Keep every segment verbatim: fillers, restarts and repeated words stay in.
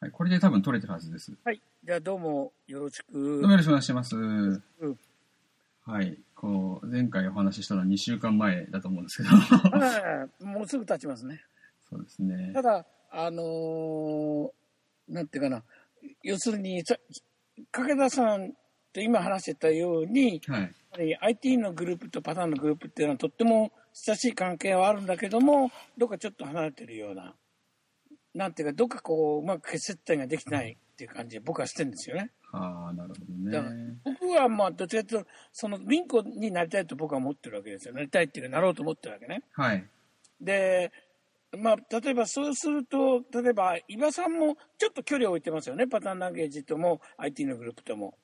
はい、これで多分取れてるはずです。はい。じゃあどうもよろしく。どうもよろしくお願いします。うん、はい。こう前回お話ししたのはにしゅうかんまえだと思うんですけど。もうすぐ経ちますね。そうですね。ただあのー、なんていうかな、要するに掛田さんと今話してたように、はい、アイティー のグループとパターンのグループっていうのはとっても親しい関係はあるんだけども、どっかちょっと離れてるような。なんていうか、どっかこううまく接点ができないっていう感じで僕はしてるんですよね。はあ、なるほどね。だから僕はまあどちらかというとそのリンコになりたいと僕は思ってるわけですよ。なりたいっていうかなろうと思ってるわけね。はい。で、まあ例えばそうすると、例えば伊庭さんもちょっと距離を置いてますよね。パターンランゲージとも アイティー のグループとも。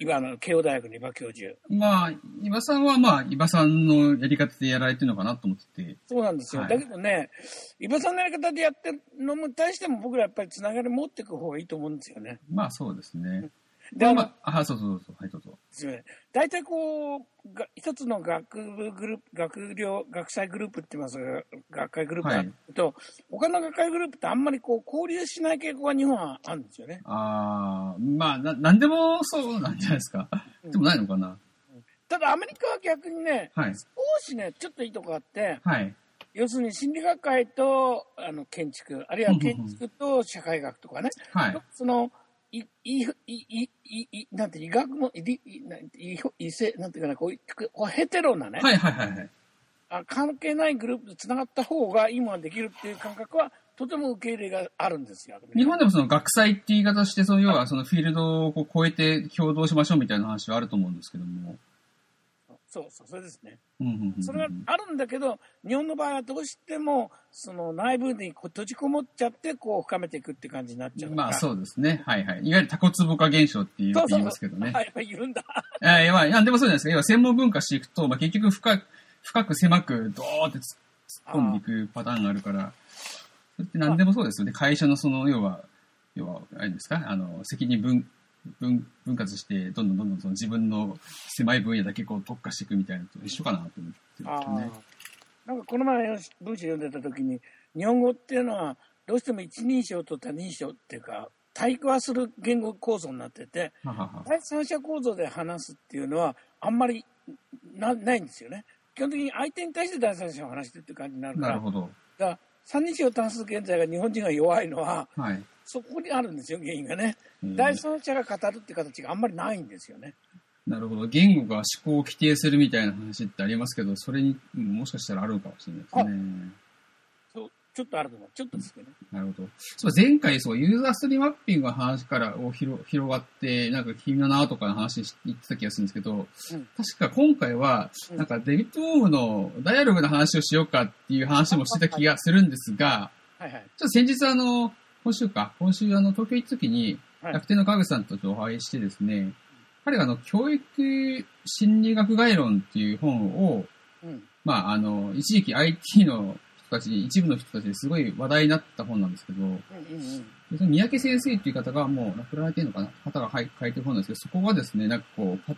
今の慶応大学の伊庭教授。まあ伊庭さんはまあ伊庭さんのやり方でやられてるのかなと思ってて。そうなんですよ。はい、だけどね、伊庭さんのやり方でやってるのも対しても僕らやっぱりつながり持っていく方がいいと思うんですよね。まあそうですね。で、まあ、まあ、あ、そうそうそう、はいどうぞ。大体こう一つの学部グループ、学寮、学際グループって言いますが、学会グループだと、はい、他の学会グループってあんまりこう交流しない傾向が日本はあるんですよね。ああ、まあ な, なんでもそうなんじゃないですか。でもないのかな。うん、ただアメリカは逆にね、はい、少しねちょっといいとこあって、はい、要するに心理学会とあの建築、あるいは建築と社会学とかね、はい、そのいいいいいなんて医学もいいなんてい異性なんていうかな、こうこうヘテロなね、はいはいはいはい、あ関係ないグループとつながった方が今できるっていう感覚はとても受け入れがあるんですよ。日本でもその学際って言い方して、その要はそのフィールドをこう超えて共同しましょうみたいな話はあると思うんですけども。そうそう、それですね。うんうんうんうん、それはあるんだけど、日本の場合はどうしてもその内部に閉じこもっちゃってこう深めていくって感じになっちゃう。まあそうですね。はいはい。いわゆるタコツボ化現象って言いますけどね。そうそうそう、はい、言うんだ。えー、まあなんでもそうじゃないですか。要は専門文化していくと、まあ結局深く深く狭くドーって突っ込んでいくパターンがあるから、それってなんでもそうですよね。会社のその要は要はあれですか、あの責任分分, 分割してどんどんどんどんその自分の狭い分野だけこう特化していくみたいなと一緒かなと思って、ね、あなんかこの前文章読んでた時に、日本語っていうのはどうしても一人称と他人称っていうか対話する言語構造になってて、ははは第三者構造で話すっていうのはあんまり な, ないんですよね。基本的に相手に対して第三者を話してるって感じになるから。なるほど。だから三人称単数現在が日本人が弱いのは、はい、そこにあるんですよ、原因がね。第三者が語るって形があんまりないんですよね。なるほど。言語が思考を規定するみたいな話ってありますけど、それにもしかしたらあるのかもしれないですね。そう、ちょっとあると思う。ちょっとですけどね。なるほど。そう、前回そうユーザーストリーマッピングの話からを広がって、なんか君の名とかの話言ってた気がするんですけど、うん、確か今回は、うん、なんかデビッド・ウォームのダイアログの話をしようかっていう話もしてた気がするんですが、はいはい、ちょっと先日あの、今週か、今週あの東京行った時に楽天の川口さんとお会いしてですね、はい、彼があの教育心理学概論っていう本を、うん、まああの一時期 アイティー の人たちに一部の人たちですごい話題になった本なんですけど、うんうんうん、三宅先生っていう方がもう亡くなられてるのかな、方が書いてる本なんですけど、そこはですねなんかこう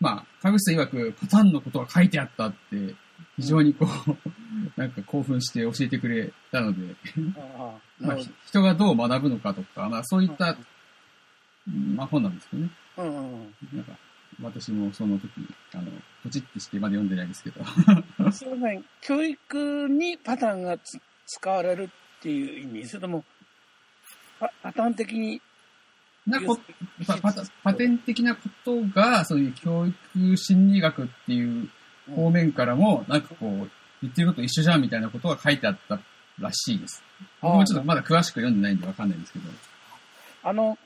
まあ川口さん曰くパターンのことが書いてあったって非常にこう、うん、なんか興奮して教えてくれたのであ、まあ、人がどう学ぶのかとか、まあ、そういった、うん、まあ、本なんですけどね、うんうん、なんか私もその時あのポチってしてまで読んでないですけどそうなん、教育にパターンがつ使われるっていう意味、それとも パ, パターン的になんかパパタパテン的なことがそういう教育心理学っていう方面からも、なんかこう、言ってること一緒じゃんみたいなことが書いてあったらしいです。僕もちょっとまだ詳しく読んでないんでわかんないんですけど。あの、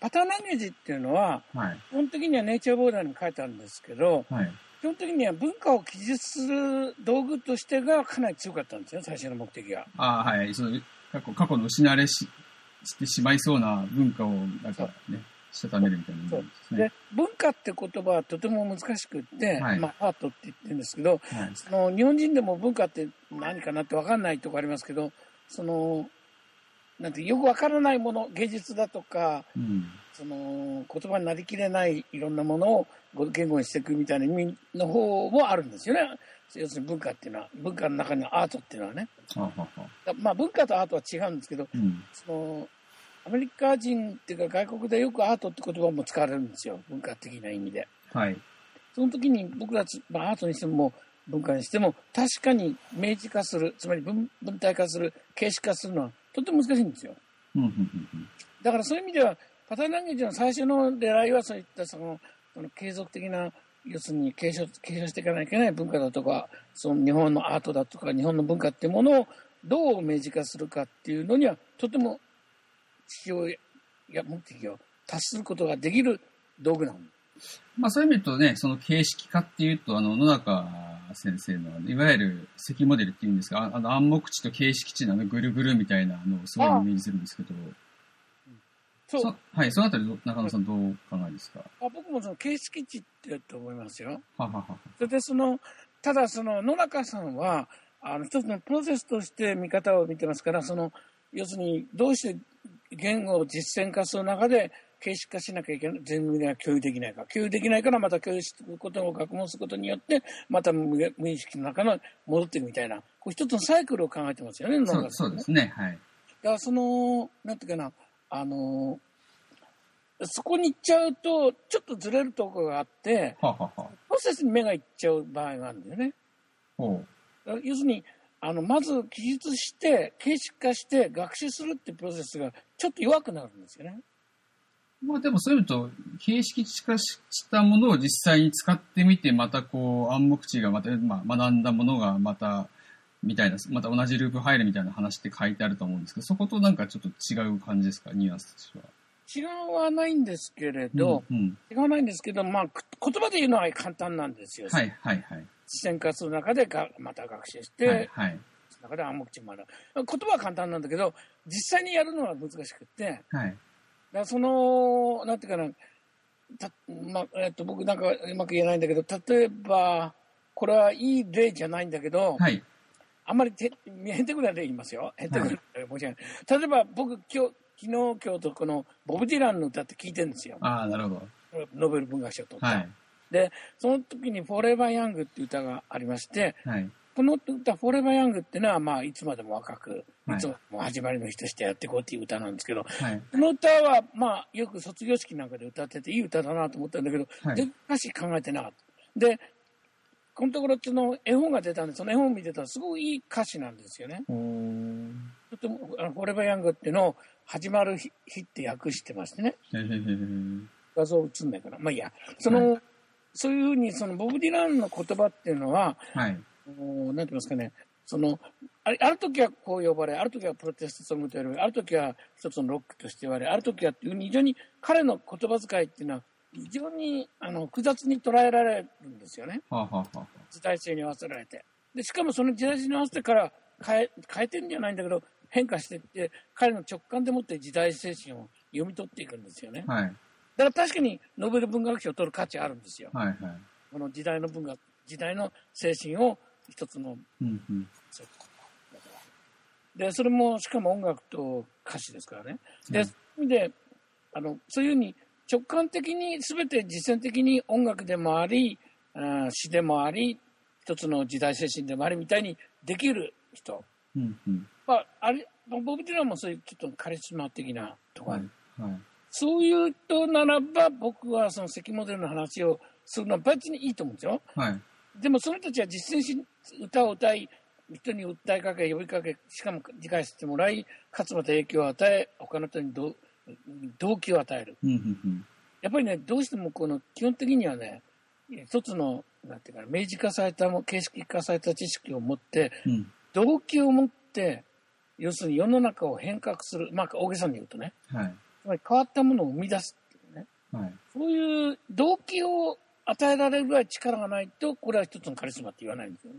パターンランゲージっていうのは、はい、基本的にはネイチャーボーダーに書いてあるんですけど、はい、基本的には文化を記述する道具としてがかなり強かったんですよ、最初の目的が。ああ、はい。その過去、過去の失われ し, してしまいそうな文化を、なんかね。したためるみたいなものですね。で、文化って言葉はとても難しくって、はい、まあアートって言ってるんですけど、はい、その日本人でも文化って何かなって分かんないとこありますけど、そのなんてよく分からないもの、芸術だとか、うん、その言葉になりきれないいろんなものを言語にしていくみたいな意味の方もあるんですよね。要するに文化っていうのは、文化の中にアートっていうのはね、はははまあ文化とアートは違うんですけど、うん、そのアメリカ人っていうか外国でよくアートって言葉も使われるんですよ、文化的な意味で。はい、その時に僕ら、まあ、アートにしても文化にしても確かに明示化する、つまり 分, 分体化する、形式化するのはとても難しいんですよ。だからそういう意味ではパターンランゲージの最初の狙いはそういったそのその継続的な、要するに継承、継承していかなきゃいけない文化だとか、その日本のアートだとか日本の文化っていうものをどう明示化するかっていうのにはとても必要、いや目的を達することができる道具なの。まあ、そういう意味とね、その形式化っていうと、あの野中先生のいわゆる積モデルっていうんですが、あの暗黙知と形式知のぐるぐるみたいなのをすごい耳にするんですけど、そうそ、はい、そのあたり中野さんどう考えですか？あ、僕もその形式知ってと思いますよ。はははは。それでそのただその野中さんはあの一つのプロセスとして見方を見てますから、その要するにどうして言語を実践化する中で形式化しなきゃいけない、全部が共有できないから、共有できないからまた共有することを学問することによってまた無意識の中の戻っていくみたいな、こう一つのサイクルを考えてますよね。そう、そうですね、はい。だからそのなんていうかな、あのそこに行っちゃうとちょっとずれるところがあって、ははは、プロセスに目がいっちゃう場合があるんだよね。ほう。要するにあのまず記述して形式化して学習するってプロセスがちょっと弱くなるんですよね。まあでもそういうと、形式化したものを実際に使ってみて、またこう、暗黙知がまた、まあ、学んだものがまた、みたいな、また同じループ入るみたいな話って書いてあると思うんですけど、そことなんかちょっと違う感じですか、ニュアンスとしては。違わないんですけれど、うんうん、違わないんですけど、まあ、言葉で言うのは簡単なんですよ。はいはいはい。実践化する中でがまた学習して、はいはい。その中で暗黙知も学ぶ。言葉は簡単なんだけど、実際にやるのは難しくて、はい。だそのなんていうかな、たまえっと僕なんかうまく言えないんだけど、例えばこれはいい例じゃないんだけど、はい、あんまりへんてくない例言いますよ。へんてくない例申し訳ない。例えば僕今日昨日今日とこのボブ・ディランの歌って聞いてるんですよ。ああ、なるほど。ノーベル文学賞を取った。はい、でその時にフォーエバー・ヤングっていう歌がありまして、はい、この歌フォーエバー・ヤングっていうのはまあいつまでも若く。いつも始まりの日としてやっていこうっていう歌なんですけど、はい、この歌はまあよく卒業式なんかで歌ってていい歌だなと思ったんだけど、はい、全然歌詞考えてなかった。でこのところその絵本が出たんで、その絵本を見てたらすごいいい歌詞なんですよね。フォーエバーヤングっていうのを始まる日って訳してましてね、画像映んないからまあいいや、その、はい、そういうふうにそのボブ・ディランの言葉っていうのは、はい、なんて言いますかね、その あ, ある時はこう呼ばれ、ある時はプロテストソングと言われ、ある時は一つのロックとして言われ、ある時はっていうふうに非常に彼の言葉遣いっていうのは非常にあの複雑に捉えられるんですよね、はあはあ、時代性に合わせられて。でしかもその時代性に合わせてから変 え, 変えてるんじゃないんだけど、変化していって彼の直感でもって時代精神を読み取っていくんですよね、はい、だから確かにノーベル文学賞を取る価値あるんですよ、はいはい、この時代の文学、時代の精神を一つの、うんうん、でそれもしかも音楽と歌詞ですからね、うん、で, であのそういうふうに直感的に全て実践的に音楽でもあり、あ詩でもあり、一つの時代精神でもありみたいにできる人、うんうんまあ、あれボブ・ディランもそういうちょっとカリスマ的なところ、はいはい、そういう人ならば僕はその積モデルの話をするのは別にいいと思うんですよ、はい、でもその人たちは実践し、歌を歌い、人に訴えかけ、呼びかけ、しかも理解してもらい、かつまた影響を与え、他の人にど動機を与える。やっぱりね、どうしてもこの基本的にはね、一つのなんていうか明示化された形式化された知識を持って、うん、動機を持って要するに世の中を変革する、まあ大げさに言うとね、はい、つまり変わったものを生み出すっていうね、はい、そういう動機を与えられるぐらい力がないと、これは一つのカリスマって言わないんですよね。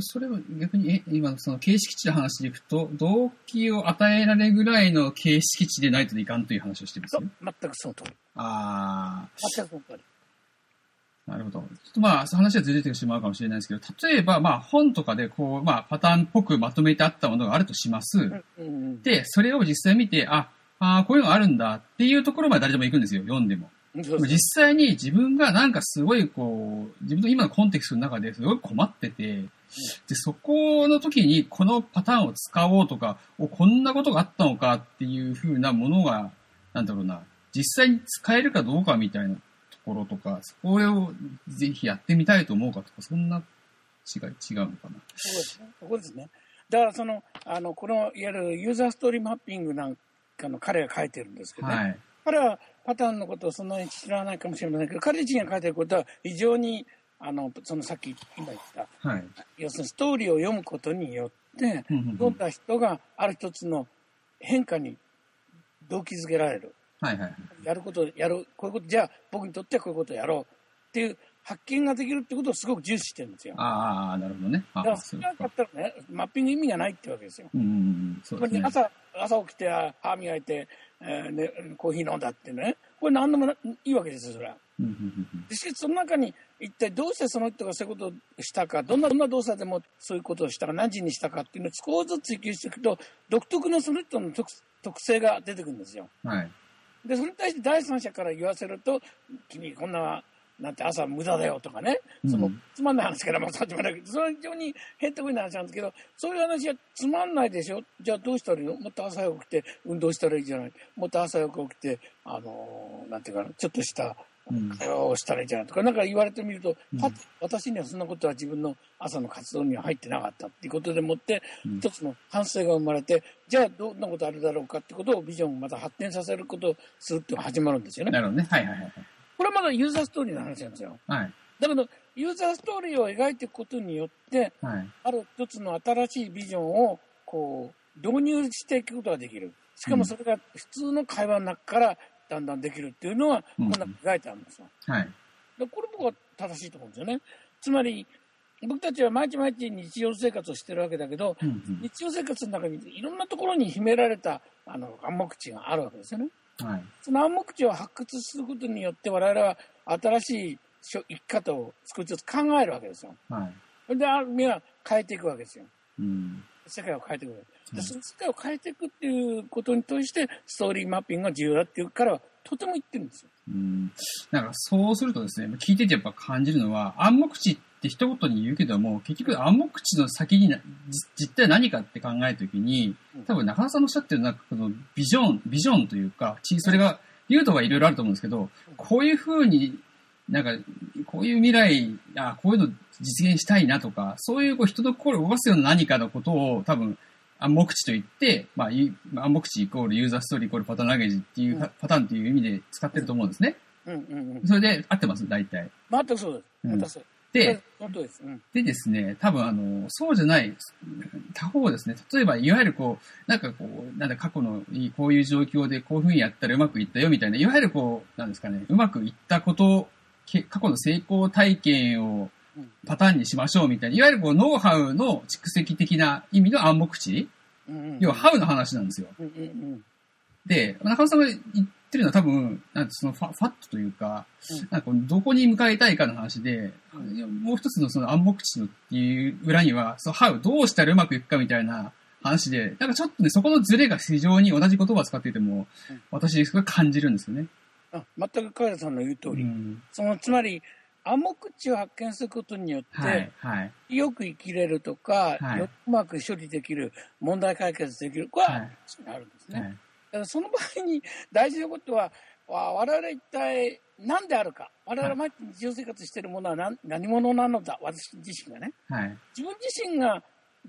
それは逆に、え今その形式値の話でいくと、動機を与えられるぐらいの形式値でないといかんという話をしてますね。全くその通り。ああ。全くその通り。なるほど。ちょっとまあ、話はずれてしまうかもしれないですけど、例えばまあ、本とかでこう、まあ、パターンっぽくまとめてあったものがあるとします。うんうんうん、で、それを実際見て、あ、あこういうのがあるんだっていうところまで誰でも行くんですよ、読んでも。実際に自分がなんかすごいこう、自分の今のコンテクストの中ですごい困ってて、で、そこの時にこのパターンを使おうとか、お、こんなことがあったのかっていうふうなものが、なんだろうな、実際に使えるかどうかみたいなところとか、そこをぜひやってみたいと思うかとか、そんな違い、違うのかな。そうですね。そこですね。だからその、あの、この、いわゆるユーザーストーリーマッピングなんかの彼が書いてるんですけどね。はい。彼はパターンのことをそんなに知らないかもしれませんけど、彼自身が書いてることは非常に、あの、そのさっき今言った、はい、要するにストーリーを読むことによって、どんな人がある一つの変化に動機づけられる。はいはい、やること、やる、こういうこと、じゃあ僕にとってはこういうことをやろうっていう発見ができるってことをすごく重視してるんですよ。ああ、なるほどね。あ、だからそれなかったらね、マッピング意味がないってわけですよ。うん、そうですね。朝、朝起きて歯磨いて、えーね、コーヒー飲んだってね、これ何でもいいわけですよ、それは。しかしその中に一体どうしてその人がそういうことをしたか、どんなどんな動作でもそういうことをしたか、何時にしたかっていうのを少しずつ追求していくと、独特のその人の 特, 特性が出てくるんですよ。はい。でそれに対して第三者から言わせると、君こんななんて朝無駄だよとかね、そのつまんない話からまた始まるわけで、それは非常にへったくれな話なんですけど、そういう話はつまんないでしょ。じゃあどうしたらいいの、もっと朝早く起きて運動したらいいじゃない、もっと朝早く起きて、あのー、なんていうかな、ちょっとした会話をしたらいいじゃないとか、うん、なんか言われてみると、うん、私にはそんなことは自分の朝の活動には入ってなかったっていうことでもって、うん、一つの反省が生まれて、じゃあどんなことあるだろうかってことをビジョンをまた発展させることをするっていうのが始まるんですよね。なるほどね。はいはいはい。これはまだユーザーストーリーの話なんですよ。はい。だけどユーザーストーリーを描いていくことによって、はい、ある一つの新しいビジョンをこう導入していくことができる。しかもそれが普通の会話の中からだんだんできるっていうのは、うん、こんな描いてあるんですよ。はい。でこれ僕は正しいと思うんですよね。つまり僕たちは毎日毎日日常生活をしてるわけだけど、うんうん、日常生活の中にいろんなところに秘められたあの暗黙知があるわけですよね。はい、その暗黙知を発掘することによって我々は新しい生き方を少しずつ考えるわけですよ。はい、それである意味は変えていくわけですよ。うん、世界を変えていくわけです。で、その世界を変えていくっていうことに対してストーリーマッピングが重要だっていうからはとても言ってるんですよ。うん、だからそうするとですね、聞いててやっぱ感じるのは、暗黙知って一言に言うけども、結局暗黙知の先に実態何かって考えるときに、多分中田さんのおっしゃってるなんかこのビジョン、ビジョンというか、それが言うとはいろいろあると思うんですけど、こういうふうになんか、こういう未来、あこういうの実現したいなとか、そういうこう人の心を動かすような何かのことを多分暗黙知と言って、まあ、暗黙知イコールユーザーストーリーイコールパターンランゲージっていう、うん、パターンという意味で使ってると思うんですね。うんうんうん、それで合ってます大体。まあ、全くそうです。うん、またそうで、本当です。うん、でですね、多分あの、そうじゃない、他方ですね、例えば、いわゆるこう、なんかこう、なんだ過去のこういう状況でこういうふうにやったらうまくいったよみたいな、いわゆるこう、なんですかね、うまくいったこと、過去の成功体験をパターンにしましょうみたいな、いわゆるこう、ノウハウの蓄積的な意味の暗黙知、うんうんうん、要はハウの話なんですよ。うんうんうん、で、中野さんが言ってるのは多分、なんかそのファ、ファットというか、うん、なんかどこに向かいたいかの話で、うん、もう一つのその暗黙知のっていう裏には、そのハウ、どうしたらうまくいくかみたいな話で、なんかちょっとね、そこのズレが非常に同じ言葉を使っていても、うん、私、すごい感じるんですよね。あ、全く川田さんの言う通り。うん、その、つまり、暗黙知を発見することによって、はいはい、よく生きれるとか、はい、よくうまく処理できる、問題解決できる、これは、はい、あるんですね。はい、だからその場合に大事なことは、我々一体何であるか、我々毎日日常生活しているものは 何,、はい、何者なのだ、私自身がね、はい。自分自身が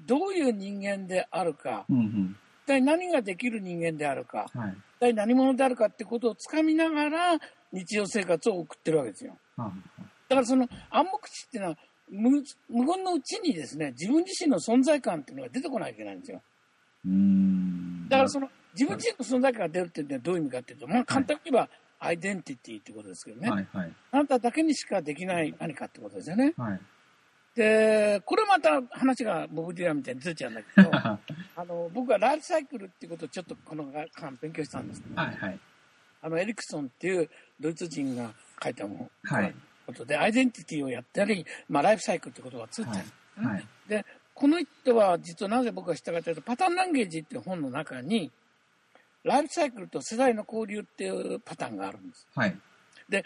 どういう人間であるか、うんうん、一体何ができる人間であるか、はい、一体何者であるかってことをつかみながら日常生活を送ってるわけですよ。はい、だからその暗黙知っていうのは 無, 無言のうちにですね、自分自身の存在感っていうのが出てこないといけないんですよ。うーん、だからその自分自身の存在感が出るっていうのはどういう意味かっていうと、まあ、簡単に言えば、はい、アイデンティティってことですけどね、はいはい、あなただけにしかできない何かってことですよね、はい、でこれまた話がボブ・ディランみたいにずれちゃうんだけどあの僕はライフサイクルっていうことをちょっとこの間勉強したんですけど、はいはい、あのエリクソンっていうドイツ人が書いたもの、はい、ことでアイデンティティをやったり、まあ、ライフサイクルってことがついてる、はいはい、でこの人は実はなぜ僕が知ったかというと、パターンランゲージっていう本の中にライフサイクルと世代の交流っていうパターンがあるんです、はい、で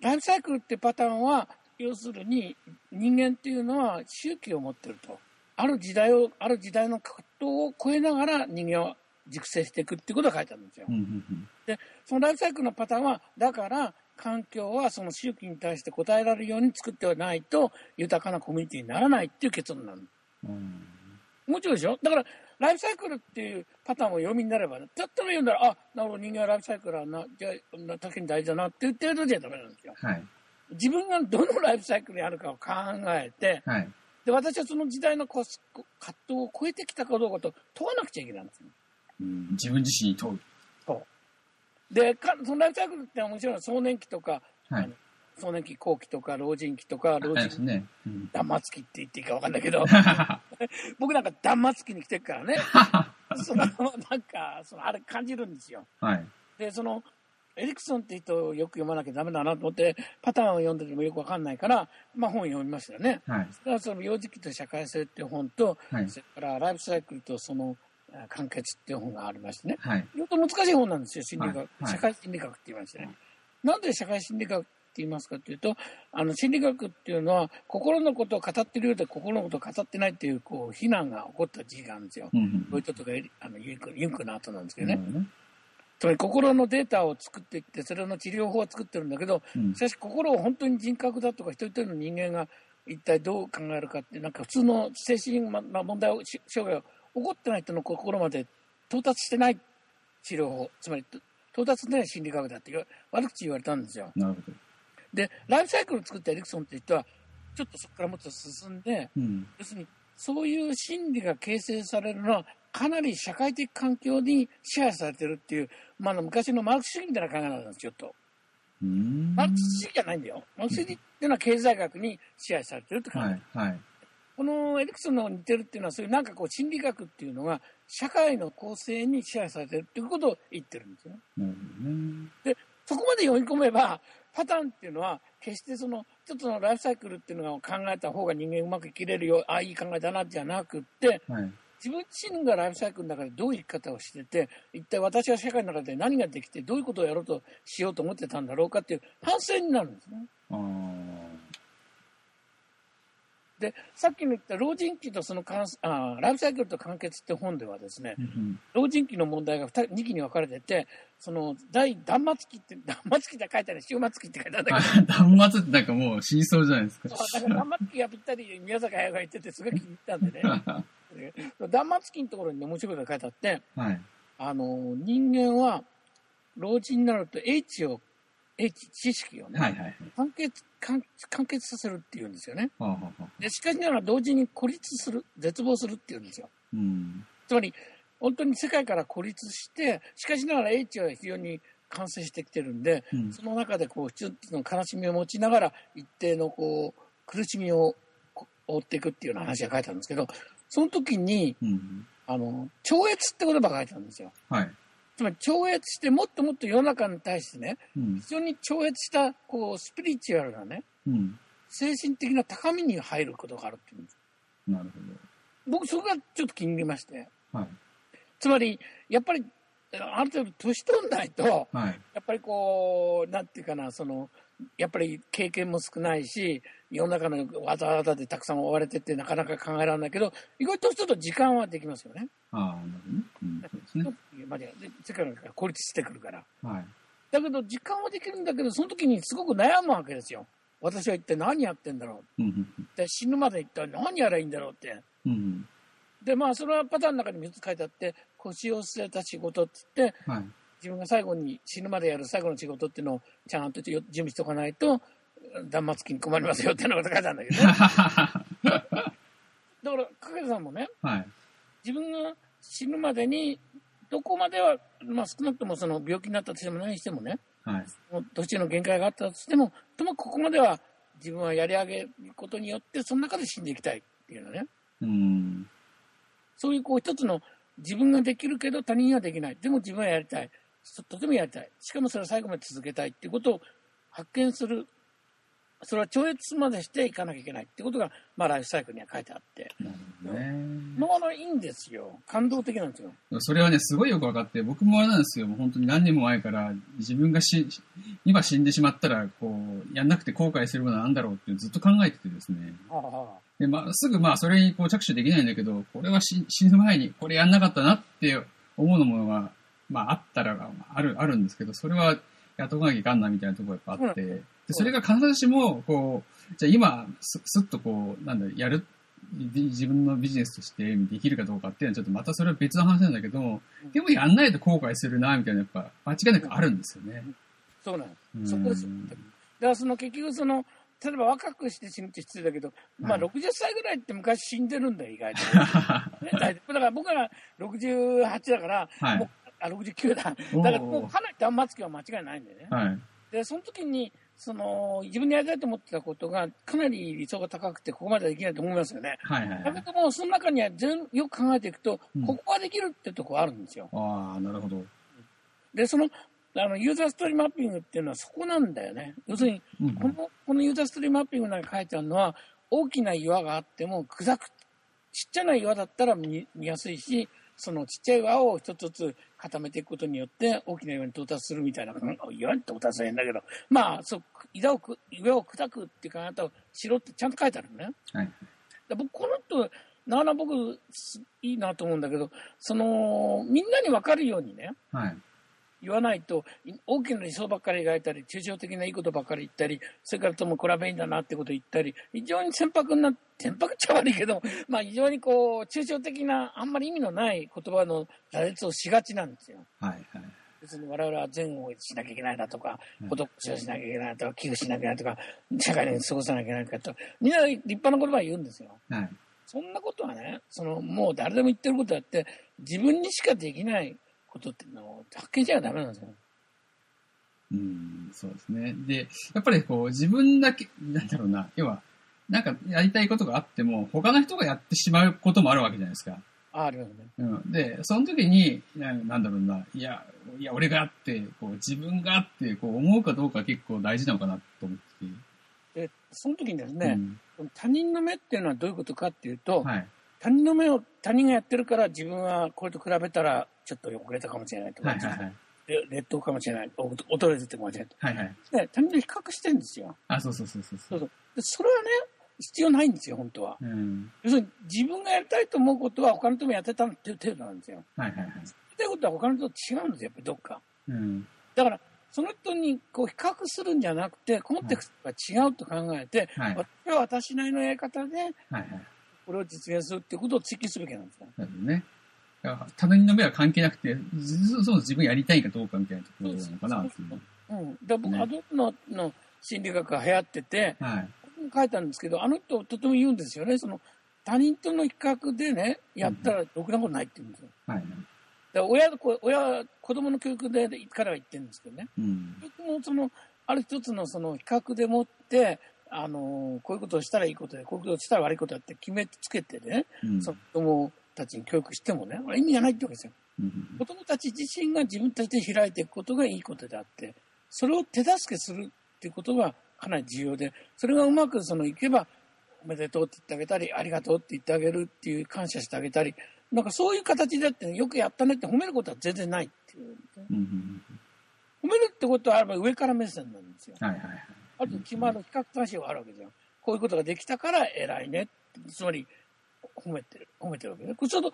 ライフサイクルってパターンは要するに人間っていうのは周期を持ってると、ある時代をある時代の葛藤を超えながら人間は熟成していくっていうことが書いてあるんですよ。うんうんうん、でそのライフサイクルのパターンはだから環境はその周期に対して応えられるように作ってはないと豊かなコミュニティにならないっていう結論なん、うん、もちろんでしょ。だからライフサイクルっていうパターンを読みになればね、たったの読んだらあなるほど人間はライフサイクルはなじゃあ確かに大事だなって言ってるのじゃダメなんですよ。はい、自分がどのライフサイクルにあるかを考えて、はい、で私はその時代の葛藤を超えてきたかどうかと問わなくちゃいけないんですよ。うん、自分自身に問う。そうでかそのライフサイクルって面白いのは壮年期とか、はい、あの壮年期後期とか老人期とか老人期、ねうん、断末期って言っていいか分かんないけど僕なんか断末期に来てるからねそのなんかそのあれ感じるんですよ。はい、でそのエリクソンって人をよく読まなきゃダメだなと思ってパターンを読んでてもよく分かんないから、まあ、本を読みましたよね。はい、それはその幼児期と社会性っていう本と、はい、それからライフサイクルとその完結っていう本がありましてね、はい、よく難しい本なんですよ心理学、はい、社会心理学って言いましてね、はい、なんで社会心理学って言いますかっていうとあの心理学っていうのは心のことを語ってるようで心のことを語ってないっていうこう非難が起こった時期があるんですよ。こういう人とかあのユンク、ユンクの後なんですけどね、うん、つまり心のデータを作っていってそれの治療法を作ってるんだけど、うん、しかし心を本当に人格だとか一人一人の人間が一体どう考えるかってなんか普通の精神な問題を障害を起こってない人の心まで到達してない治療法、つまり到達でない心理学だって悪口言われたんですよ。なるほど。でライフサイクルを作ったエリクソンって人はちょっとそこからもっと進んで、うん、要するにそういう心理が形成されるのはかなり社会的環境に支配されてるっていう、まあ、昔のマルクス主義みたいな考えなんですよ。ちょっとうーんマルクス主義じゃないんだよ。マルクス主義っていうのは経済学に支配されてるって考え、はいはいこのエリクソンの似てるっていうのはそういうなんかこう心理学っていうのが社会の構成に支配されてるっていうことを言ってるんですよ。うん、でそこまで読み込めばパターンっていうのは決してそのちょっとのライフサイクルっていうのを考えた方が人間うまく生きれるよああいい考えだなじゃなくって、はい、自分自身がライフサイクルの中でどういう生き方をしてて一体私は社会の中で何ができてどういうことをやろうとしようと思ってたんだろうかっていう反省になるんですね。あでさっきの言った老人期とそのあライフサイクルと完結って本ではですね、うん、老人期の問題が 2, 2期に分かれててその第断末期って断末期って書いてある終末期って書いてあるんだけど断末ってなんかもう死にそうじゃないですか。そうだから断末期がぴったり宮坂駿が言っててすごい気に入ったんでね断末期のところに、ね、面白いことが書いてあって、はい、あの人間は老人になると H を H 知識をね、はいはいはい、完結完結させるっていうんですよね。はあはあ、でしかしながら同時に孤立する絶望するっていうんですよ。うん、つまり本当に世界から孤立してしかしながら H は非常に完成してきてるんで、うん、その中でこう一つの悲しみを持ちながら一定のこう苦しみを追っていくっていうような話が書いてあるんですけどその時に、うん、あの超越って言葉が書いてあるんですよ。はいつまり超越してもっともっと世の中に対してね、うん、非常に超越したこうスピリチュアルなね、うん、精神的な高みに入ることがあるっていうんです。なるほど。僕そこがちょっと気に入りまして、はい、つまりやっぱりある程度年取んないと、はい、やっぱりこうなんていうかなそのやっぱり経験も少ないし世の中のわざわざでたくさん追われてってなかなか考えられないけど意外とちょっと時間はできますよね。ああなるほどね。うん、そうですね。まで世界から孤立してくるから、はい、だけど時間はできるんだけどその時にすごく悩むわけですよ。私は一体何やってんだろう、うん、で死ぬまで一体何やらいいんだろうって、うん、でまあそれはパターンの中にみっつ書いてあって腰を据えた仕事ってって、はい、自分が最後に死ぬまでやる最後の仕事っていうのをちゃんと準備しておかないと断末期に困りますよってのが書いてあるんだけど、ね、だから掛田さんもね、はい、自分が死ぬまでにどこまでは、まあ、少なくともその病気になったとしても何にしてもね、はい、途中の限界があったとしてもともここまでは自分はやり上げることによってその中で死んでいきたいっていうのね。うんそういうこう一つの自分ができるけど他人はできないでも自分はやりたいとてもやりたいしかもそれは最後まで続けたいっていうことを発見するそれは超越までしていかなきゃいけないってことが、まあ、ライフサイクルには書いてあって、うん、もういいんですよ。感動的なんですよ。それはねすごいよく分かって、僕もあれなんですよ。もう本当に何年も前から自分がし今死んでしまったらこうやんなくて後悔するものは何だろうってずっと考えててですね。はあはあ、でまあ、すぐまあそれにこう着手できないんだけど、これは死ぬ前にこれやんなかったなって思うものが、まあ、あったらあるあるんですけど、それはやっとかなきゃいかんなみたいなところがやっぱあって、うん、でそれが必ずしもこうじゃあ今すっとこうなんだやる自分のビジネスとしてできるかどうかっていうのはちょっとまたそれは別の話なんだけど、うん、でもやんないと後悔するなみたいなやっぱ間違いなくあるんですよね。うん、そうなんです。そこですよ。だからその結局その例えば若くして死ぬって必要だけど、まあ、ろくじゅっさいぐらいって昔死んでるんだよ意外と、ね、だから僕らろくじゅうはちだから、はい、もうあろくじゅうきゅうだだからもうかなり断末期は間違いないんだよね、はい、でその時にその自分でやりたいと思ってたことがかなり理想が高くてここまではできないと思いますよね、はいはいはい、だけどもその中には全よく考えていくと、うん、ここはできるってとこあるんですよ。ああなるほど。でそのあのユーザーストーリーマッピングっていうのはそこなんだよね。要するにこ の,、うん、このユーザーストーリーマッピングなんか書いてあるのは大きな岩があっても砕くちっちゃな岩だったら 見, 見やすいしそのちっちゃい輪を一つずつ固めていくことによって大きな岩に到達するみたいな、岩に到達は変だけど、まあそう岩を岩を砕くっていう考え方をしろってちゃんと書いてあるのね、はい、だ僕この人なかなか僕いいなと思うんだけど、そのみんなに分かるようにね、はい、言わないと大きな理想ばっかり描いたり抽象的ないいことばっかり言ったりそれからとも比べいいんだなってことを言ったり非常に船舶になって船舶っちゃ悪いけど、まあ、非常にこう抽象的なあんまり意味のない言葉の羅列をしがちなんですよ、はいはい、別に我々は善をしなきゃいけないだとか施しをしなきゃいけないとか寄付しなきゃいけないとか社会に過ごさなきゃいけないとかとみんな立派な言葉を言うんですよ、はい、そんなことはねそのもう誰でも言ってることだって自分にしかできないことってのを発見しちゃダメなんですよ。うん、そうですね。で、やっぱりこう自分だけなんだろうな、要はなんかやりたいことがあっても他の人がやってしまうこともあるわけじゃないですか。あ、ありますね。うん。で、その時になんだろうな、いやいや俺がってこう自分がってこう思うかどうか結構大事なのかなと思って。で、その時にですね、うん、他人の目っていうのはどういうことかっていうと、はい、他人の目を他人がやってるから自分はこれと比べたらちょっと遅れたかもしれないとか、はいはいはい、劣等かもしれない、衰えててかもしれない、はいはい、で他人と比較してるんですよ。あ、そうそうそうそうそうそう。でそれはね必要ないんですよ本当は、うん、要するに自分がやりたいと思うことは他の人もやってたっていう程度なんですよ、はいはいはい、ということは他の人と違うんですよやっぱりどっか、うん、だからその人にこう比較するんじゃなくてコンテクストが違うと考えて、はい、私は私なりのやり方で、はいはい、これを実現するっていうことを追求すべきなんですよ。なるほどね。他人の目は関係なくて、そう自分やりたいかどうかみたいなところなのかなっていう。うん。だから僕、ね、アドルのの心理学が流行ってて、はい、書いたんですけど、あの人とても言うんですよね。その他人との比較でね、やったらろくなことないって言うんですよ。はい、だから親子親子供の教育で彼は言ってるんですけどね。うん。僕もそのある一つのその比較でもって。あのこういうことをしたらいいことでこういうことをしたら悪いことだって決めつけてね、うん、その子供たちに教育してもね意味がないってわけですよ、うん、子供たち自身が自分たちで開いていくことがいいことであってそれを手助けするっていうことがかなり重要でそれがうまくそのいけばおめでとうって言ってあげたりありがとうって言ってあげるっていう感謝してあげたりなんかそういう形であって、ね、よくやったねって褒めることは全然ないっていう、ねうん、褒めるってことはあれば上から目線なんですよ。はいはいはい。あと決まる比較対象があるわけじゃん。こういうことができたから偉いね。つまり褒めてる褒めてるわけね。ちょっと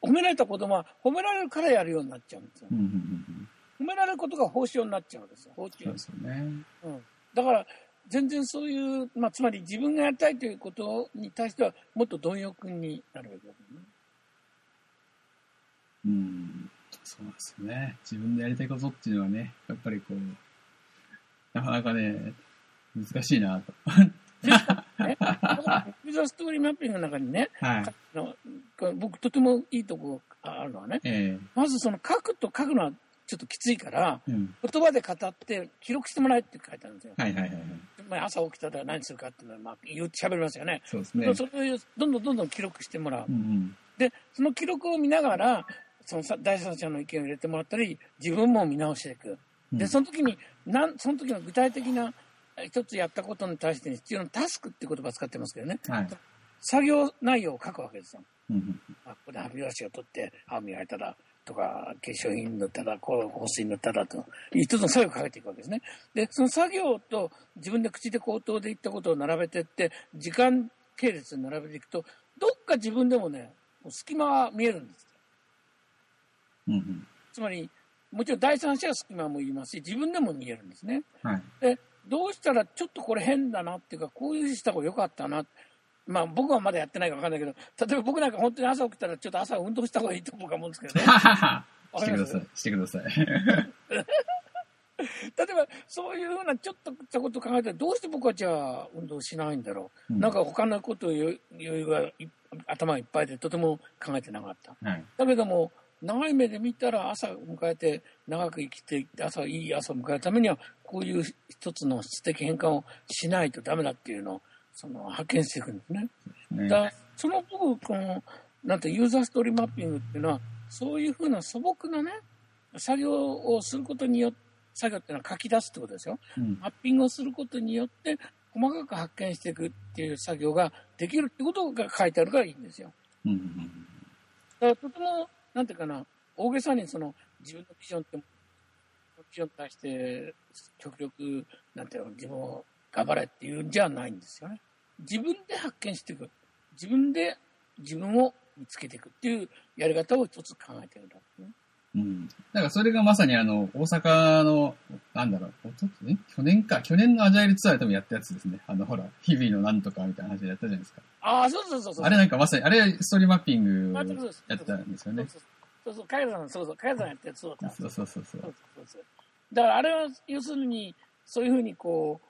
褒められた子供は褒められるからやるようになっちゃうんですよ。うんうんうん、褒められることが報酬になっちゃうんですよ。報酬。そうですよね。うん。だから全然そういう、まあ、つまり自分がやりたいということに対してはもっと貪欲になるわけだよね。うん。そうですね。自分でやりたいことっていうのはね、やっぱりこう。なかなかね、難しいなと。ユーザーストーリーマッピングの中にね、はい、の僕とてもいいとこがあるのはね、えー、まずその書くと書くのはちょっときついから、うん、言葉で語って記録してもらえって書いてあるんですよ。はいはいはいはい、朝起きたら何するかっていうのは、まあ、言って喋りますよね。そうですね。それをどんどんどんどん記録してもらう。うんうん、で、その記録を見ながら、その第三者の意見を入れてもらったり、自分も見直していく。でその時になんその時の具体的な一つやったことに対して必要なタスクって言葉を使ってますけどね、はい、作業内容を書くわけですよ、うん、あここで歯磨きを取って歯磨いたらとか化粧品塗ったらこう補水塗ったらと一つの作業をかけていくわけですね。でその作業と自分で口で口頭で言ったことを並べていって時間系列に並べていくとどっか自分でもね隙間が見えるんです、うんうん、つまりもちろん第三者は隙間も言いますし自分でも見えるんですね、はい、でどうしたらちょっとこれ変だなっていうかこういうふうにした方が良かったな、まあ、僕はまだやってないか分かんないけど例えば僕なんか本当に朝起きたらちょっと朝運動した方がいいと僕は思うんですけどねしてくださいしてください例えばそういうふうなちょっとしたことを考えたらどうして僕はじゃあ運動しないんだろう、うん、なんか他のことを余裕が頭いっぱいでとても考えてなかった、はい、だけども長い目で見たら朝を迎えて長く生きていって朝いい朝を迎えるためにはこういう一つの質的変換をしないとダメだっていうのをその発見していくんですね。ねだその僕このなんてユーザーストーリーマッピングっていうのはそういうふうな素朴なね作業をすることによって作業っていうのは書き出すってことですよ、うん、マッピングをすることによって細かく発見していくっていう作業ができるってことが書いてあるからいいんですよ、うんうんうん、だからとてもなんていうかな大げさにその自分のビジョンってビジョンに対して極力なんていうの自分を頑張れっていうんじゃないんですよね。自分で発見していく自分で自分を見つけていくっていうやり方を一つ考えてるんだろうね。うん、だからそれがまさにあの大阪のなんだろう去年か去年のアジャイルツアーでもやったやつですね。あのほら日々のなんとかみたいな話でやったじゃないですか。ああそうそうそうそう。あれなんかまさにあれストーリーマッピングをやったんですよね。そうそうカイラさんそうそうカイラさんやってそうだった。そうそうそうそう。だからあれは要するにそういうふうにこ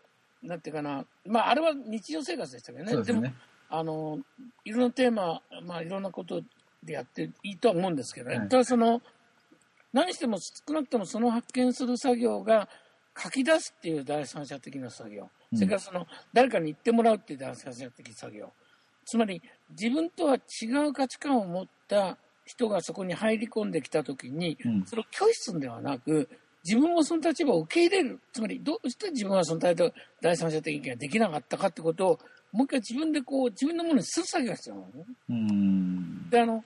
うなんていうかなまああれは日常生活でしたけどね。そうですね。でもあのいろんなテーマまあいろんなことでやっていいとは思うんですけど、ねはい、ただその何しても少なくともその発見する作業が書き出すっていう第三者的な作業、うん、それからその誰かに言ってもらうっていう第三者的作業つまり自分とは違う価値観を持った人がそこに入り込んできたときに、うん、それを拒否するんではなく自分もその立場を受け入れるつまりどうして自分はその第三者的意見ができなかったかってことをもう一回自分でこう自分のものにする作業が必要なのね。うんであの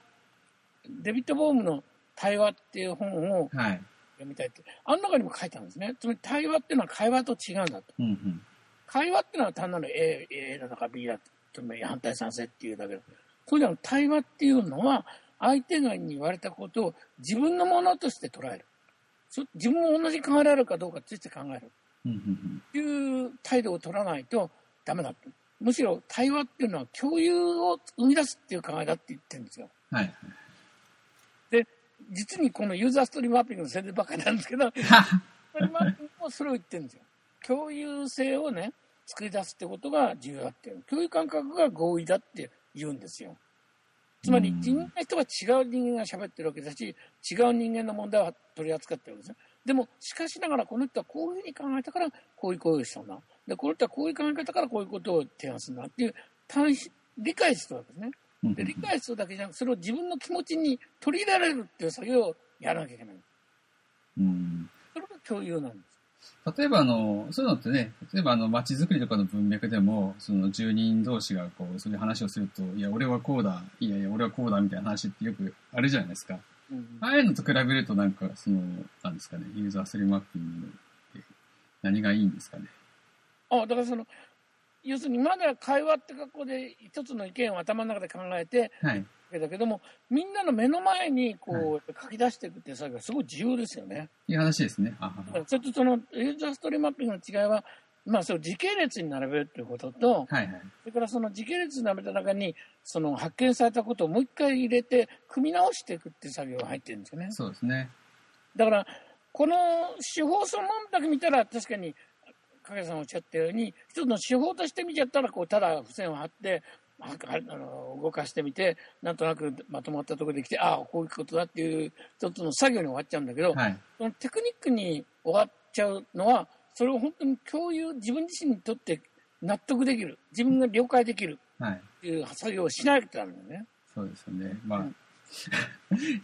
デビッド・ボームの対話っていう本を読みたいって、はい、あの中にも書いてあるんですね。つまり対話っていうのは会話と違うんだと、うんうん、会話っていうのは単なる A, A だとか B だとか反対賛成っていうだけだそうじゃなくて対話っていうのは相手側に言われたことを自分のものとして捉える自分も同じ考えられるかどうかについて考えるっていう態度を取らないとダメだってむしろ対話っていうのは共有を生み出すっていう考えだって言ってるんですよ、はい実にこのユーザーストリームマッピングの宣伝ばっかりなんですけどストリームマッピングもそれを言ってるんですよ。共有性をね作り出すってことが重要だっていう共有感覚が合意だって言うんですよ。つまり人間とは違う人間が喋ってるわけだし違う人間の問題を取り扱ってるわけですよ。でもしかしながらこの人はこういうふうに考えたからこういう行為をしたんだでこの人はこういう考え方からこういうことを提案するんだっていう単純理解するわけですね。で理解するだけじゃなくそれを自分の気持ちに取り入れられるっていう作業をやらなきゃいけない、うん、それが共有なんです。例えばあのそういうのってね例えばあの街づくりとかの文脈でもその住人同士がこうそういう話をするといや俺はこうだいやいや俺はこうだみたいな話ってよくあるじゃないですか、うん、ああいうのと比べるとなんかそのなんですかねユーザーストリームマッピングって何がいいんですかね。あだからその要するにまだ会話って格好で一つの意見を頭の中で考えて、はい、だけどもみんなの目の前にこう、はい、書き出していくっていう作業がすごい重要ですよね。いい話ですね。あだからちょっとそのユーザーストーリーマッピングの違いは、まあ、それを時系列に並べるということと、はいはい、それからその時系列に並べた中にその発見されたことをもう一回入れて組み直していくっていう作業が入ってるんですよね。そうですね。だからこの手法そのものだけ見たら確かに影さんおっしゃったように一つの手法として見ちゃったらこうただ付箋を貼ってあの動かしてみてなんとなくまとまったところできてああこういうことだっていう一つの作業に終わっちゃうんだけど、はい、そのテクニックに終わっちゃうのはそれを本当に共有自分自身にとって納得できる自分が了解できるっていう作業をしないとダメだよね、はい、そうですよね。まあ、うん、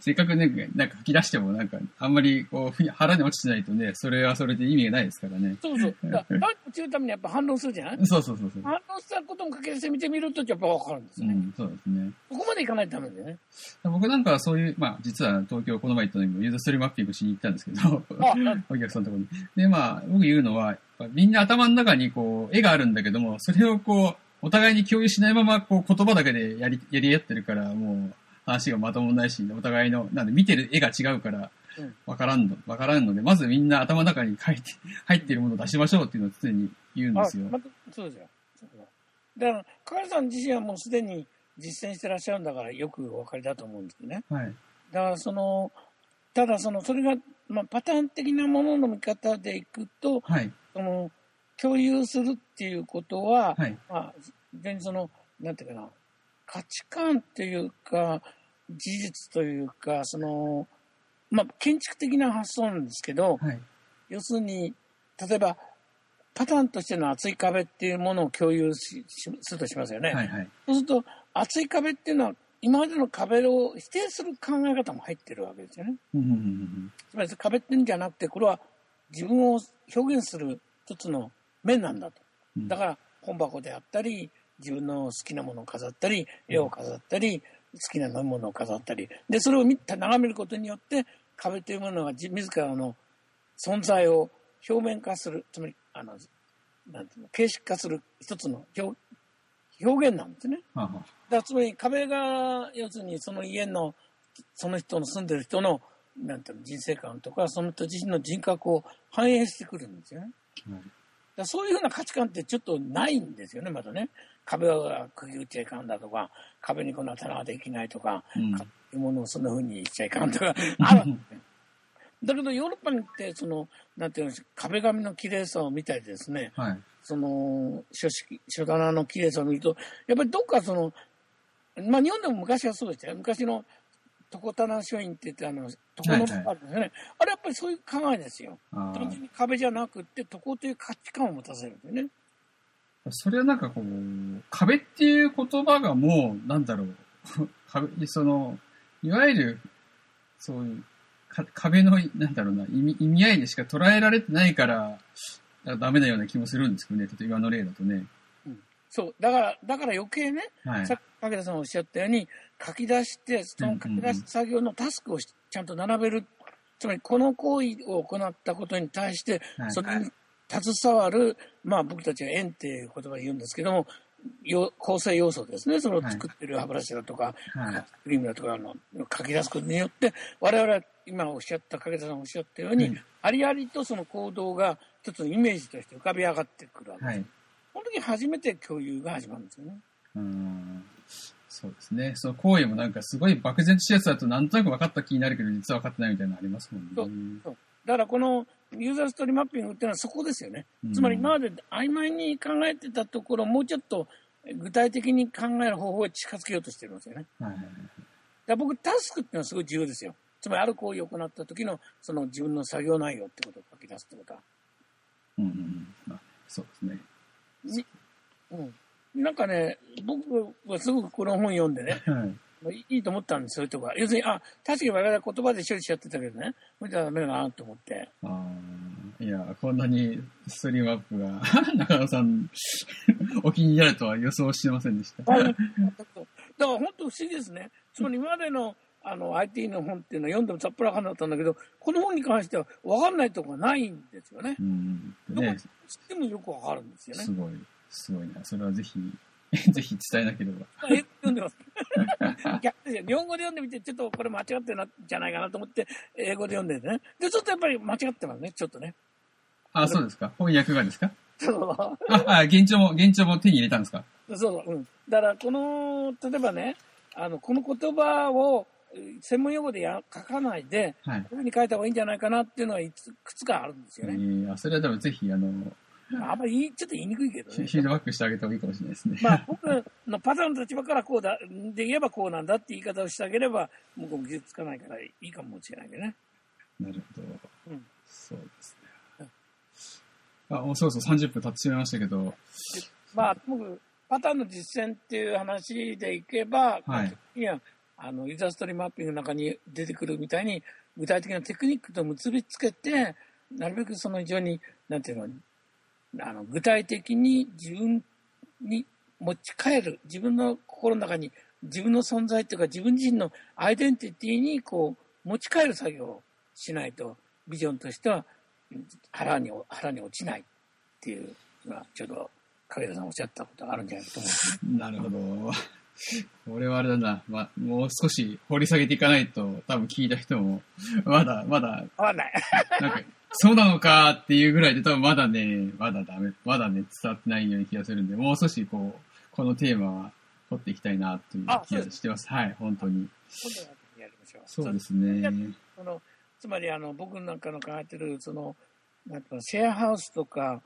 せっかくね、なんか吐き出しても、なんか、あんまりこう腹に落ちてないとね、それはそれで意味がないですからね。そうそう。だから、落ちるためにやっぱ反論するじゃない？そうそうそうそう。反論したこともかけてみてみると、やっぱ分かるんですね。うん、そうですね。ここまでいかないとダメだよね。僕なんかはそういう、まあ、実は東京この前行ったのに、ユーザーストリームアッピングしに行ったんですけど、お客さんのところに。で、まあ、僕言うのは、みんな頭の中にこう、絵があるんだけども、それをこう、お互いに共有しないまま、こう、言葉だけでやり、やり合ってるから、もう、話がまともないし、お互いの、なんで見てる絵が違うから、わからんの、わからんので、まずみんな頭の中に書いて、入っているものを出しましょうっていうのを常に言うんですよ。ま、そうじゃん。だから、加賀さん自身はもうすでに実践してらっしゃるんだから、よくお分かりだと思うんですよね。はい。だから、その、ただ、その、それが、まあ、パターン的なものの見方でいくと、はい。その、共有するっていうことは、はい。まあ、全然その、なんていうかな、価値観っていうか、事実というか、その、まあ、建築的な発想なんですけど、はい、要するに、例えば、パターンとしての厚い壁っていうものを共有しするとしますよね。はいはい、そうすると、厚い壁っていうのは、今までの壁を否定する考え方も入ってるわけですよね。つまり、壁っていうんじゃなくて、これは自分を表現する一つの面なんだと。だから、本箱であったり、自分の好きなものを飾ったり、絵を飾ったり、好きな飲み物を飾ったり、でそれを見た眺めることによって壁というものが自らの存在を表面化する、つまりあのなんていうの形式化する一つの表、表現なんですね。だからつまり壁が要するにその家のその人の住んでる人のなんていうの人生観とかその人自身の人格を反映してくるんですよね。うん、だそういうふうな価値観ってちょっとないんですよね、まだね。壁は釘打っちゃいかんだとか、壁にこんな棚ができないとか、うん、ものをそんなふうにしちゃいかんとか、あるわけですね。だけどヨーロッパに行って、その、なんていうの、壁紙の綺麗さを見たりですね、はい、その書式、書棚の綺麗さを見ると、やっぱりどっかその、まあ日本でも昔はそうでしたよ。昔の床棚書院って言って、あの、床のあるんですよね、はいはい。あれやっぱりそういう考えですよ。単純に壁じゃなくって、床という価値観を持たせるんだよね。それはなんかこう、壁っていう言葉がもう、なんだろう。壁、その、いわゆる、そういう、壁の、なんだろうな、意味、意味合いでしか捉えられてないから、ダメなような気もするんですけどね。ちょっと今の例だとね。そう。だから、だから余計ね、はい、さっき竹田さんがおっしゃったように、書き出して、その書き出し作業のタスクをちゃんと並べる。うんうんうん、つまり、この行為を行ったことに対して、はい、それに携わる、まあ僕たちは縁っていう言葉を言うんですけども、構成要素ですね。それを作ってる歯ブラシだとか、はい、クリームだとかの書き出すことによって、我々は今おっしゃった、竹田さんがおっしゃったように、うん、ありありとその行動が一つのイメージとして浮かび上がってくるわけです。はい、この時初めて共有が始まるんですよね。うーん、そうですね。その行為もなんかすごい漠然としたやつだとなんとなく分かった気になるけど実は分かってないみたいなのありますもんね。そうそう。だからこのユーザーストーリーマッピングっていうのはそこですよね。つまり今まで曖昧に考えてたところをもうちょっと具体的に考える方法へ近づけようとしてるんですよね。はいはいはい、だから僕タスクっていうのはすごい重要ですよ。つまりある行為を行った時のその自分の作業内容ってことを書き出すってことは。うんうん、まあ、そうですね。にうん、なんかね、僕はすごくこの本読んでね、はい、いいと思ったんですよ、とか。要するに、あ、確かに我々言葉で処理しちゃってたけどね、これじゃダメだなと思って。ああ、いや、こんなにストリームアップが、中野さん、お気に入りだとは予想してませんでした。だから本当不思議ですね。つまり今までの、あの アイティー の本っていうのは読んでもさっぱり分かんなかったんだけど、この本に関しては分かんないところがないんですよね。うん、ね、知ってもよく分かるんですよね。すごい、すごいな。それはぜひ、ぜひ伝えなければ。読んでます。逆ですよ。日本語で読んでみて、ちょっとこれ間違ってるんじゃないかなと思って、英語で読んでてね。で、ちょっとやっぱり間違ってますね、ちょっとね。あ、そうですか。翻訳がですか。そう。ああ、現状も、現状も手に入れたんですか。そう、うん。だから、この、例えばね、あの、この言葉を、専門用語でや書かないで、はい、こういうふうに書いた方がいいんじゃないかなっていうのはいくつかあるんですよね。えー、それはでもぜひあのあんまりちょっと言いにくいけどね。フィードバックしてあげた方がいいかもしれないですね。まあ僕のパターンの立場からこうだで言えばこうなんだって言い方をしてあげればもう傷つかないからいいかもしれないけどね。なるほど。うん、そうですね。あ、もうそろそろさんじゅっぷん経ってしまいましたけど。まあ僕パターンの実践っていう話でいけば、はい。いや。あのユーザーストーリーマッピングの中に出てくるみたいに具体的なテクニックと結びつけて、なるべくその非常になんていうの、あの具体的に自分に持ち帰る、自分の心の中に自分の存在というか自分自身のアイデンティティにこう持ち帰る作業をしないとビジョンとしては腹に腹に落ちないっていう、今ちょうど影田さんおっしゃったことがあるんじゃないかと思う。なるほど。これはあれだな、まあ、もう少し掘り下げていかないと多分聞いた人もまだまだ分かんないなんかそうなのかっていうぐらいで多分まだねまだダメまだね伝わってないような気がするんで、もう少しこうこのテーマは掘っていきたいなという気がしてます。はい、本当にやりましょう。そうですね、そのつまりあの僕なんかの考えてるそのなんかシェアハウスとか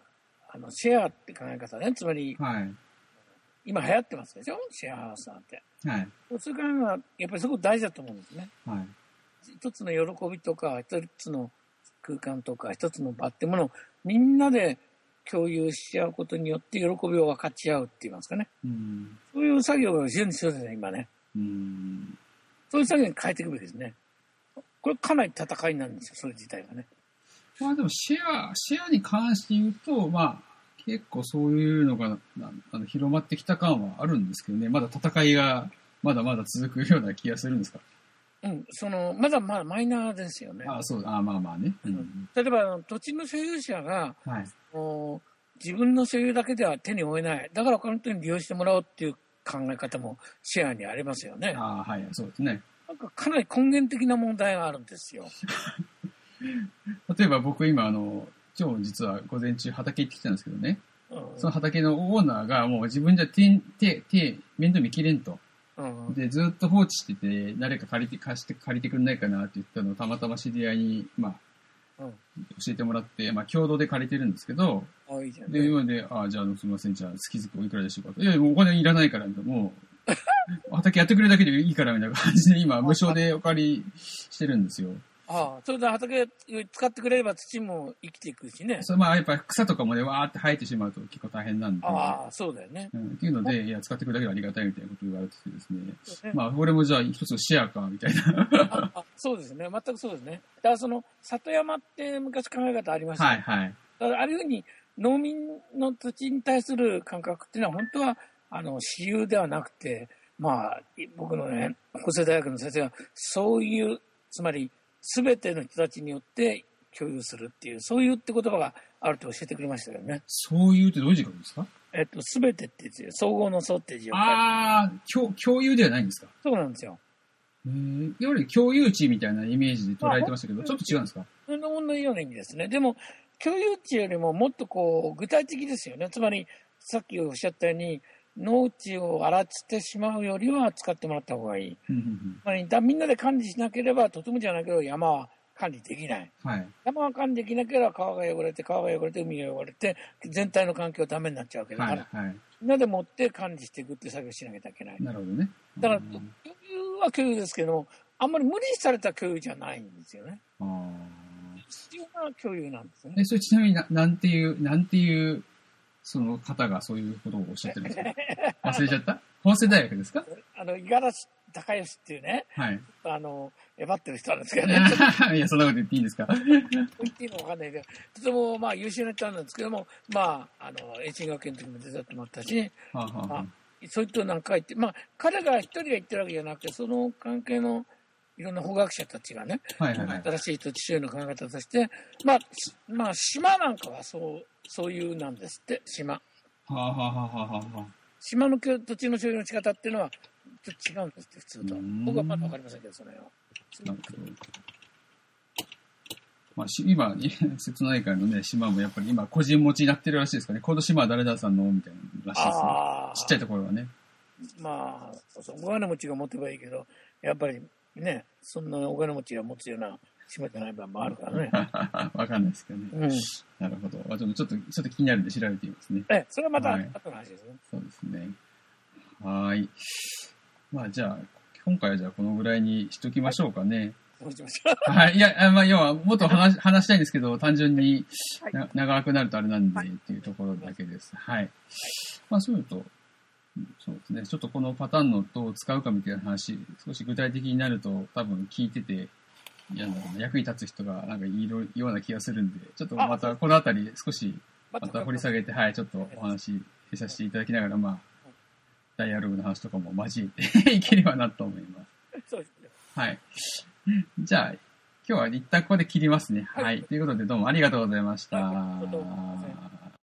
あのシェアって考え方ね、つまり、はい、今流行ってますでしょ、シェアハウスなんて。はい。それからはやっぱりすごく大事だと思うんですね。はい。一つの喜びとか、一つの空間とか、一つの場ってものをみんなで共有し合うことによって喜びを分かち合うって言いますかね。うん。そういう作業が非常に必要ですね、今ね。うん。そういう作業に変えていくべきですね。これかなり戦いになるんですよ、それ自体がね。まあでもシェア、シェアに関して言うと、まあ、結構そういうのがあの広まってきた感はあるんですけどね、まだ戦いがまだまだ続くような気がするんですか。うん、そのまだまだマイナーですよね。ああ、そうだ、ああ、まあまあね。うんうん、例えば土地の所有者が、はい、お自分の所有だけでは手に負えない、だから他の人に利用してもらおうっていう考え方もシェアにありますよね。ああ、はい、そうですね。なんかかなり根源的な問題があるんですよ。例えば僕今あの。今日実は午前中畑行ってきたんですけどね、うん、その畑のオーナーがもう自分じゃ手、手、手、面倒見きれんと、うん、でずっと放置してて誰か借りて貸して借りてくれないかなって言ったのをたまたま知り合いに、まあうん、教えてもらって、まあ、共同で借りてるんですけど、あ、いいじゃんね、で今であじゃあすみません、じゃあ月々おいくらでしょうか、いやもうお金いらないからもう畑やってくれるだけでいいからみたいな感じで今無償でお借りしてるんですよ。ああ、それで畑使ってくれれば土も生きていくしね。そう、まあやっぱ草とかもね、わーって生えてしまうと結構大変なんで。ああ、そうだよね。うん、っていうので、いや、使ってくれだけでありがたいみたいなことを言われててですね。そうね、まあ、これもじゃあ一つシェアか、みたいなああ。そうですね。全くそうですね。だからその、里山って昔考え方ありましたね。はいはい。だからあるように、農民の土地に対する感覚っていうのは、本当は、あの、私有ではなくて、まあ、僕のね、法政大学の先生は、そういう、つまり、すべての人たちによって共有するっていう、そういうって言葉があると教えてくれましたよね。そういうってどういう字書くんですか？えっと、すべてっていう、総合の総って字を書いて。ああ、共有ではないんですか？そうなんですよ。えー、いわゆる共有地みたいなイメージで捉えてましたけど、ちょっと違うんですか？そんなもんのような意味ですね。でも、共有地よりももっとこう、具体的ですよね。つまり、さっきおっしゃったように、農地を荒らしてしまうよりは使ってもらった方がいい。まあ、みんなで管理しなければとてもじゃないけど山は管理できない、はい、山は管理できなければ川が汚れて川が汚れて海が汚れて全体の環境ダメになっちゃうわけだから、はいはい、みんなで持って管理していくって作業しなきゃいけない。なるほどね。だから共有は共有ですけども、あんまり無理された共有じゃないんですよね。あ、必要な共有なんですよね。え、それちなみに な, なんていうなんていうその方がそういうことをおっしゃってるんですか？忘れちゃった？法政大学ですか？あの、五十嵐隆義っていうね、はい、あの、えばってる人なんですけどね。いや、そんなこと言っていいんですか？言っていいのかわかんないけど、とてもまあ優秀な人なんですけども、まあ、あの、栄新学園の時も出たってもあったし、はあはあまあ、そういう人なんか言って、まあ、彼が一人が言ってるわけじゃなくて、その関係のいろんな法学者たちがね、はいはいはい、新しい土地所有の考え方として、まあ、まあ、島なんかはそう、そういうなんですって、島。はあ、はあはあはあ、島の土地の所有の仕方っていうのは、ちょっと違うんですって、普通と。僕はまだ分かりませんけど、その辺は。なんかまあ、今、瀬戸内海のね、島もやっぱり今、個人持ちになってるらしいですからね、この島は誰ださんのみたいならしいですね。ちっちゃいところはね。まあ、お金持ちが持てばいいけど、やっぱりね、そんなお金持ちが持つような。島じゃない場合もあるからね。わかんないですけどね。うん、なるほど。あ、ちょっと、ちょっと、ちょっと気になるんで調べてみますね。え、それはまた後の話ですね。そうですね。はい。まあじゃあ、今回はじゃあこのぐらいにしときましょうかね。はい、しましょう。はい。いや、まあ要はもっと話、話したいんですけど、単純にな、はい、長くなるとあれなんで、はい、っていうところだけです。はい。はい、まあそういうと、そうですね。ちょっとこのパターンのどう使うかみたいな話、少し具体的になると多分聞いてて、いや役に立つ人がなんかいるような気がするんで、ちょっとまたこのあたり少しまた掘り下げて、はい、ちょっとお話しさせていただきながら、まあ、ダイアログの話とかも交えていければなと思います。そうですね。はい。じゃあ、今日は一旦ここで切りますね。はい。はい、ということで、どうもありがとうございました。